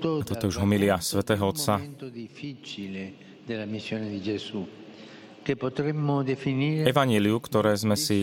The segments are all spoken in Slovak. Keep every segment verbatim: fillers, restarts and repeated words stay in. Toto už homilia svätého Otca, Evanjeliu, ktoré sme si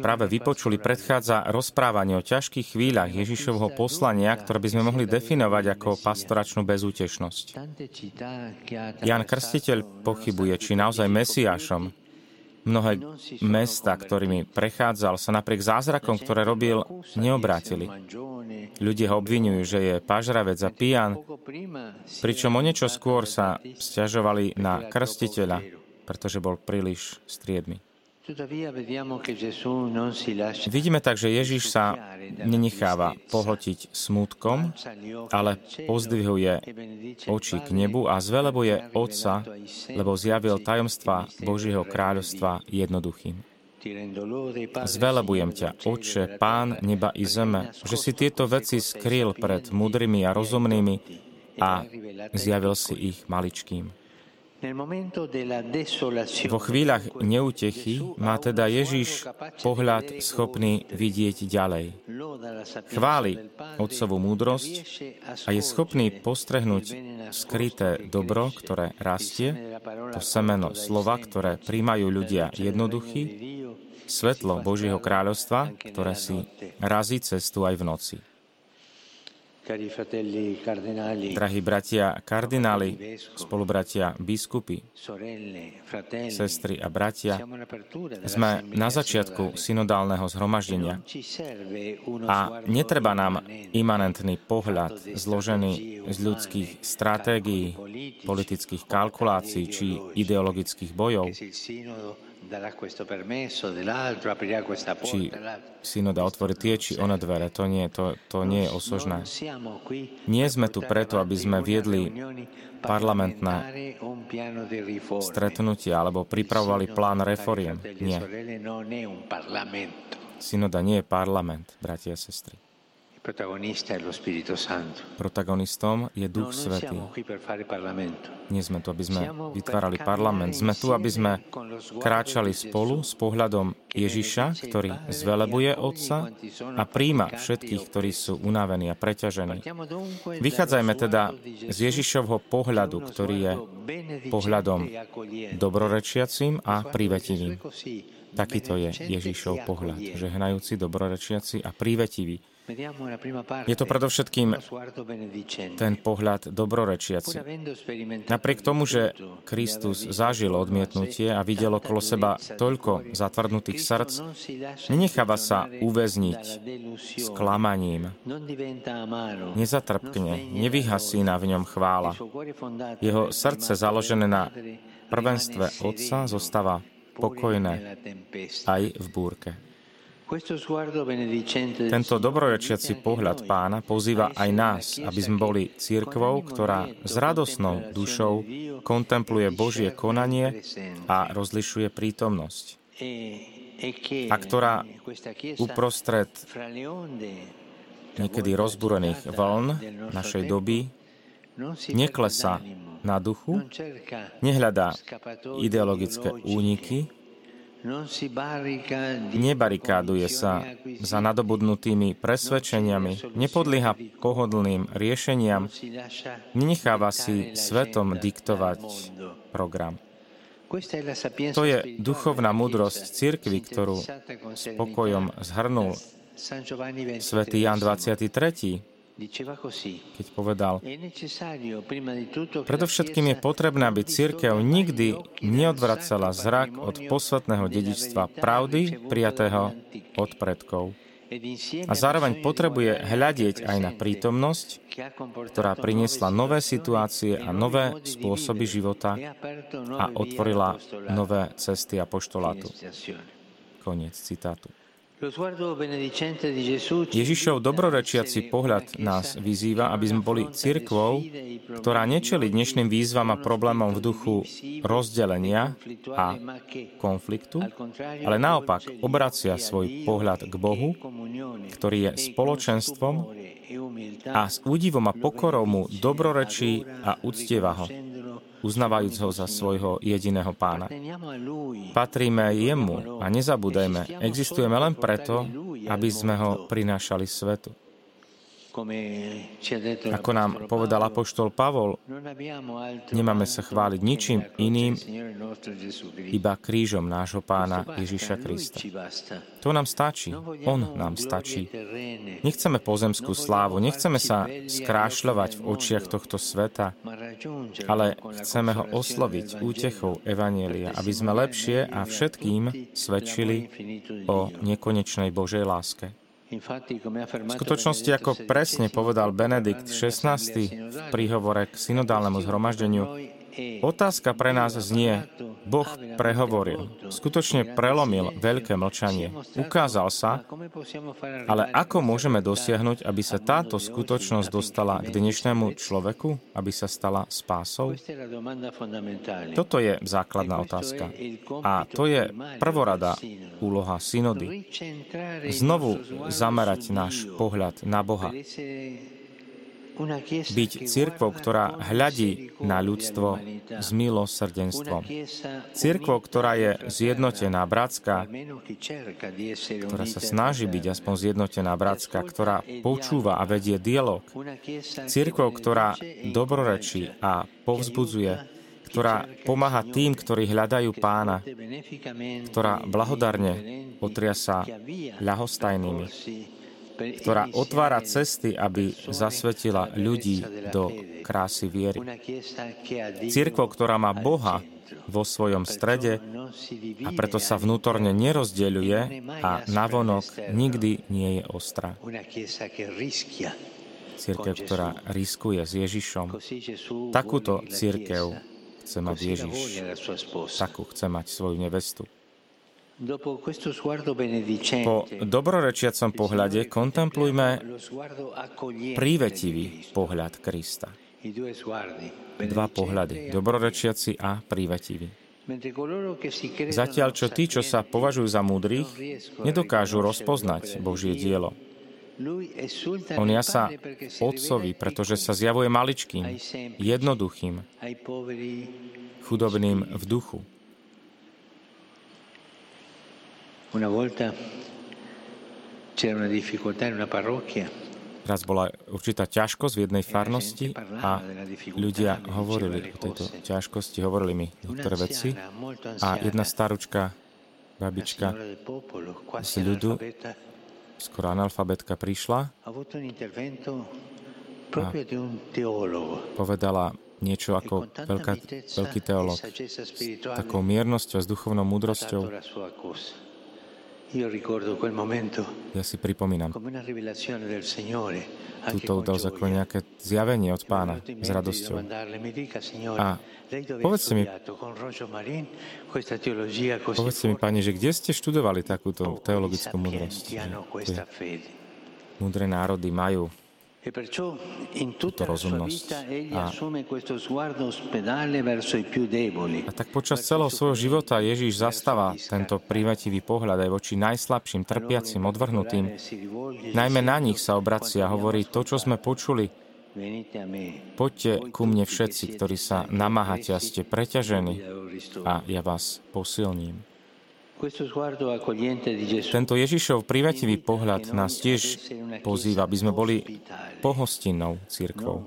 práve vypočuli, predchádza rozprávanie o ťažkých chvíľach Ježišovho poslania, ktoré by sme mohli definovať ako pastoračnú bezútešnosť. Ján Krstiteľ pochybuje, či naozaj Mesiášom. Mnohé mesta, ktorými prechádzal, sa napriek zázrakom, ktoré robil, neobrátili. Ľudia ho obviňujú, že je pažravec a pijan, pričom o niečo skôr sa sťažovali na Krstiteľa, pretože bol príliš striedmy. Vidíme tak, že Ježiš sa nenecháva pohltiť smútkom, ale pozdvihuje oči k nebu a zvelebuje Otca, lebo zjavil tajomstvá Božieho kráľovstva jednoduchým. Zvelebujem ťa, Otče, Pán neba i zeme, že si tieto veci skryl pred múdrymi a rozumnými a zjavil si ich maličkým. Vo chvíľach neútechy má teda Ježiš pohľad schopný vidieť ďalej. Chváli Otcovú múdrosť a je schopný postrehnúť skryté dobro, ktoré rastie, to semeno slova, ktoré príjmajú ľudia jednoduchí, svetlo Božieho kráľovstva, ktoré si razí cestu aj v noci. Drahí bratia kardináli, spolubratia biskupy, sestry a bratia, sme na začiatku synodálneho zhromaždenia a netreba nám imanentný pohľad zložený z ľudských stratégií, politických kalkulácií či ideologických bojov, či synoda otvorí tie, či ona dvere. To nie, to, to nie je osožné. Nie sme tu preto, aby sme viedli parlamentné stretnutia alebo pripravovali plán reforiem. Nie. Synoda nie je parlament, bratia a sestry. Protagonistom je Duch Svätý. Nie sme tu, aby sme vytvárali parlament. Sme tu, aby sme kráčali spolu s pohľadom Ježiša, ktorý zvelebuje Otca a príjma všetkých, ktorí sú unavení a preťažení. Vychádzajme teda z Ježišovho pohľadu, ktorý je pohľadom dobrorečiacim a privetivým. Takýto je Ježišov pohľad, žehnajúci, dobrorečiaci a prívetivý. Je to predovšetkým ten pohľad dobrorečiaci. Napriek tomu, že Kristus zažil odmietnutie a videl okolo seba toľko zatvrdnutých srdc, nenecháva sa uväzniť sklamaním. Nezatrpkne, nevyhasína v ňom chvála. Jeho srdce, založené na prvenstve Otca, zostáva pokojné aj v búrke. Tento dobrorečiaci pohľad Pána pozýva aj nás, aby sme boli cirkvou, ktorá s radosnou dušou kontempluje Božie konanie a rozlišuje prítomnosť, a ktorá uprostred niekedy rozbúrených vln našej doby neklesá na duchu, nehľadá ideologické úniky, nebarikáduje sa za nadobudnutými presvedčeniami, nepodlieha pohodlným riešeniam, nenecháva si svetom diktovať program. To je duchovná múdrosť cirkvi, ktorú s pokojom zhrnul svätý Ján dvadsiaty tretí, keď povedal: predovšetkým je potrebné, aby cirkev nikdy neodvracala zrak od posvetného dedičstva pravdy, prijatého od predkov. A zároveň potrebuje hľadieť aj na prítomnosť, ktorá priniesla nové situácie a nové spôsoby života a otvorila nové cesty apoštolátu. Koniec citátu. Ježišov dobrorečiaci pohľad nás vyzýva, aby sme boli cirkvou, ktorá nečelí dnešným výzvam a problémom v duchu rozdelenia a konfliktu, ale naopak obracia svoj pohľad k Bohu, ktorý je spoločenstvom a s údivom a pokorou mu dobrorečí a uctieva ho, uznávajúc ho za svojho jediného Pána. Patríme jemu a nezabúdajme, existujeme len preto, aby sme ho prinášali svetu. Ako nám povedal apoštol Pavol, nemáme sa chváliť ničím iným, iba krížom nášho Pána Ježiša Krista. To nám stačí, On nám stačí. Nechceme pozemskú slávu, nechceme sa skrášľovať v očiach tohto sveta, ale chceme ho osloviť útechou Evanielia, aby sme lepšie a všetkým svedčili o nekonečnej Božej láske. V skutočnosti, ako presne povedal Benedikt šestnásty v príhovore k synodálnemu zhromaždeniu, otázka pre nás znie: Boh prehovoril, skutočne prelomil veľké mlčanie, ukázal sa, ale ako môžeme dosiahnuť, aby sa táto skutočnosť dostala k dnešnému človeku, aby sa stala spásou? Toto je základná otázka a to je prvorada úloha synody. Znovu zamerať náš pohľad na Boha. Byť cirkvou, ktorá hľadí na ľudstvo s milosrdenstvom. Cirkvou, ktorá je zjednotená, bratská, ktorá sa snaží byť aspoň zjednotená, bratská, ktorá počúva a vedie dialog. Cirkvou, ktorá dobrorečí a povzbudzuje, ktorá pomáha tým, ktorí hľadajú Pána, ktorá blahodarne otria sa ľahostajnými, ktorá otvára cesty, aby zasvetila ľudí do krásy viery. Cirkev, ktorá má Boha vo svojom strede a preto sa vnútorne nerozdeľuje a navonok nikdy nie je ostrá. Cirkev, ktorá riskuje s Ježišom. Takúto cirkev chce mať Ježiš. Takú chce mať svoju nevestu. Po dobrorečiacom pohľade kontemplujme prívetivý pohľad Krista. Dva pohľady, dobrorečiaci a prívetivý. Zatiaľ, čo tí, čo sa považujú za múdrych, nedokážu rozpoznať Božie dielo. On ja sa Otcovi, pretože sa zjavuje maličkým, jednoduchým, chudobným v duchu. Raz bola určitá ťažkosť v jednej farnosti a ľudia hovorili o tejto ťažkosti, hovorili mi niektoré veci a jedna staručka, babička z ľudu, skoro analfabetka, prišla a povedala niečo ako veľká, veľký teológ s takou miernosťou, s duchovnou múdrosťou. Ja si pripomínam túto udalosť ako nejaké zjavenie od Pána s radosťou. A povedzte mi, povedzte mi, Pani, že kde ste študovali takúto teologickú múdrosť? Múdre národy majú túto rozumnosť. A, a tak počas celého svojho života Ježíš zastáva tento prívetivý pohľad aj voči najslabším, trpiacim, odvrhnutým. Najmä na nich sa obracia a hovorí to, čo sme počuli. Poďte ku mne všetci, ktorí sa namáhate a ste preťažení a ja vás posilním. Tento Ježišov privetivý pohľad nás tiež pozýva, aby sme boli pohostinnou cirkvou,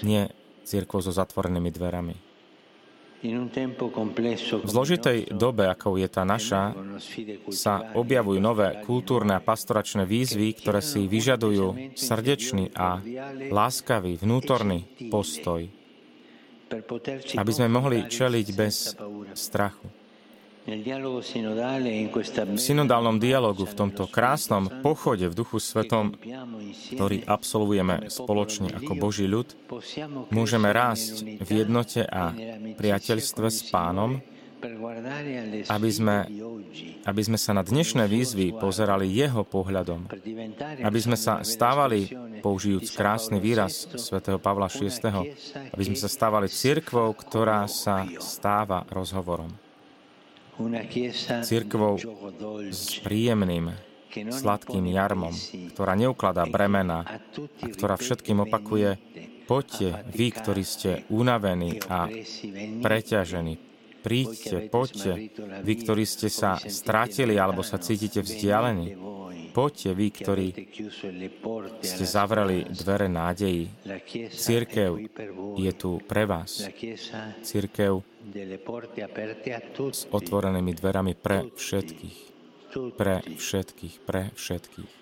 nie cirkvou so zatvorenými dverami. V zložitej dobe, ako je tá naša, sa objavujú nové kultúrne a pastoračné výzvy, ktoré si vyžadujú srdečný a láskavý vnútorný postoj, aby sme mohli čeliť bez strachu. V synodálnom dialogu, v tomto krásnom pochode v Duchu Svetom, ktorý absolvujeme spoločne ako Boží ľud, môžeme rásť v jednote a priateľstve s Pánom, aby sme, aby sme sa na dnešné výzvy pozerali jeho pohľadom, aby sme sa stávali, použijúc krásny výraz svätého Pavla šiesteho, aby sme sa stávali cirkvou, ktorá sa stáva rozhovorom. Cirkvou s príjemným, sladkým jarmom, ktorá neukladá bremena a ktorá všetkým opakuje: Poďte, vy, ktorí ste unavení a preťažení, príďte, poďte, vy, ktorí ste sa stratili alebo sa cítite vzdialení. poďte vy, ktorí ste zavrali dvere nádeji. Cirkev je tu pre vás. Cirkev s otvorenými dverami pre všetkých. Pre všetkých, pre všetkých.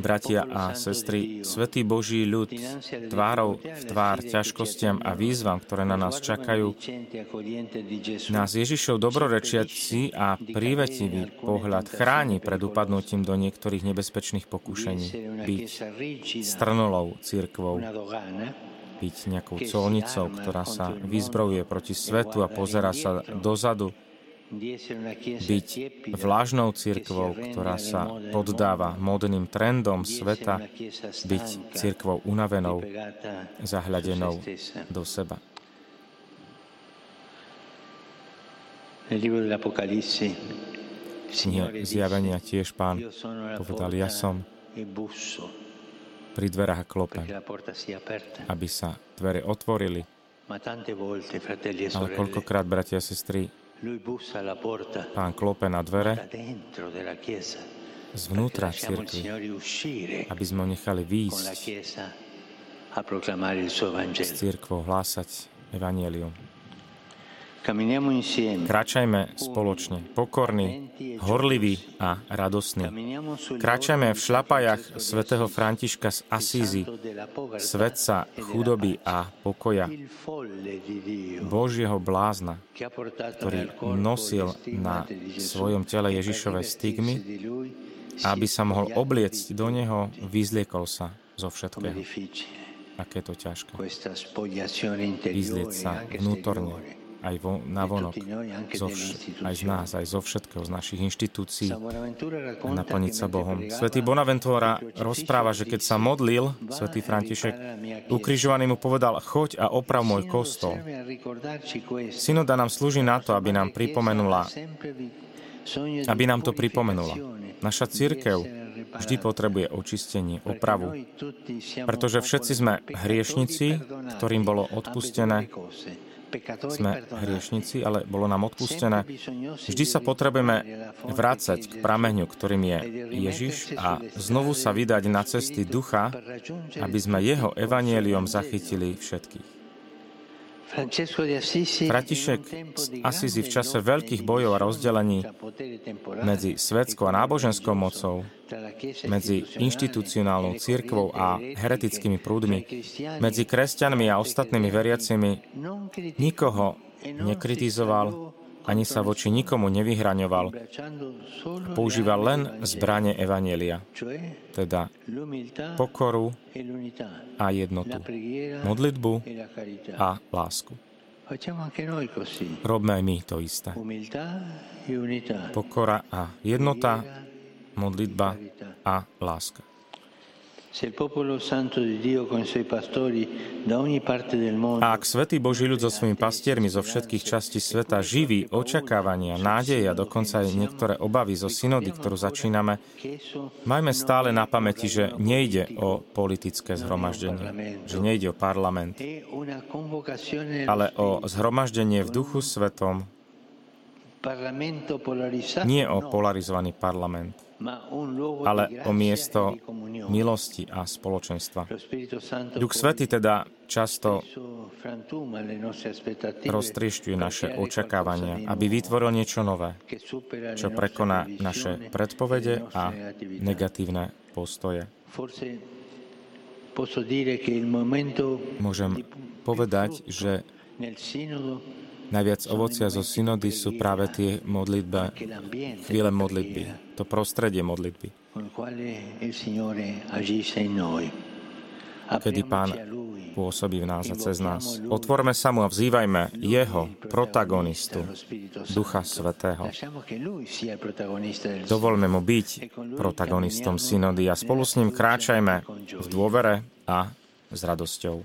Bratia a sestry, svätý Boží ľud tvárou v tvár ťažkostiam a výzvam, ktoré na nás čakajú, nás Ježišov dobrorečiaci a prívetivý pohľad chráni pred upadnutím do niektorých nebezpečných pokúšení. Byť strnulou cirkvou, byť nejakou colnicou, ktorá sa vyzbrojuje proti svetu a pozerá sa dozadu, byť vlážnou cirkvou, ktorá sa poddáva modným trendom sveta, byť cirkvou unavenou, zahľadenou do seba. V knihe Zjavenia tiež Pán povedal, ja som pri dverách a klopem, aby sa dvere otvorili. Ale koľkokrát, bratia a sestry, Pán klope na dvere zvnútra cirkvi, aby sme ho nechali výjsť s cirkvou hlásať evanjelium. Kráčajme spoločne, pokorní, horliví a radosní. Kráčajme v šľapajách svätého Františka z Asízi, svetca chudoby a pokoja, Božieho blázna, ktorý nosil na svojom tele Ježišove stigmy, aby sa mohol obliecť do neho, vyzliekol sa zo všetkého. Aké to ťažké. Vyzlieť sa vnútorne. Aj vo, navonok, zo vš- aj z nás, aj zo všetkého, z našich inštitúcií, naplniť sa Bohom. Svätý Bonaventúra rozpráva, že keď sa modlil, svätý František, ukrižovaný mu povedal, choď a oprav môj kostol. Synoda nám slúži na to, aby nám pripomenula, aby nám to pripomenula. Naša cirkev vždy potrebuje očistenie, opravu, pretože všetci sme hriešnici, ktorým bolo odpustené. Sme hriešnici, ale bolo nám odpustené. Vždy sa potrebujeme vrácať k prameňu, ktorým je Ježiš, a znovu sa vydať na cesty ducha, aby sme jeho evanjeliom zachytili všetkých. František z Asízi v čase veľkých bojov a rozdelení medzi svetskou a náboženskou mocou, medzi inštitucionálnou cirkvou a heretickými prúdmi, medzi kresťanmi a ostatnými veriacimi, nikoho nekritizoval, ani sa voči nikomu nevyhraňoval. Používal len zbrane evanjelia, teda pokoru a jednotu, modlitbu a lásku. Robme aj my to isté. Pokora a jednota, modlitba a láska. A ak svätý Boží ľud so svojimi pastiermi zo všetkých častí sveta živí očakávania, nádeje a dokonca aj niektoré obavy zo synody, ktorú začíname, majme stále na pamäti, že nejde o politické zhromaždenie, že nejde o parlament, ale o zhromaždenie v duchu svetom, nie o polarizovaný parlament, ale o miesto milosti a spoločenstva. Duch Svätý teda často roztriešťuje naše očakávania, aby vytvoril niečo nové, čo prekoná naše predpovede a negatívne postoje. Môžem povedať, že najviac ovocia zo synody sú práve tie modlitba, chvíle modlitby, to prostredie modlitby, kedy Pán pôsobí v nás a cez nás. Otvorme sa mu a vzývajme jeho, protagonistu, Ducha Svätého. Dovolme mu byť protagonistom synody a spolu s ním kráčajme v dôvere a s radosťou.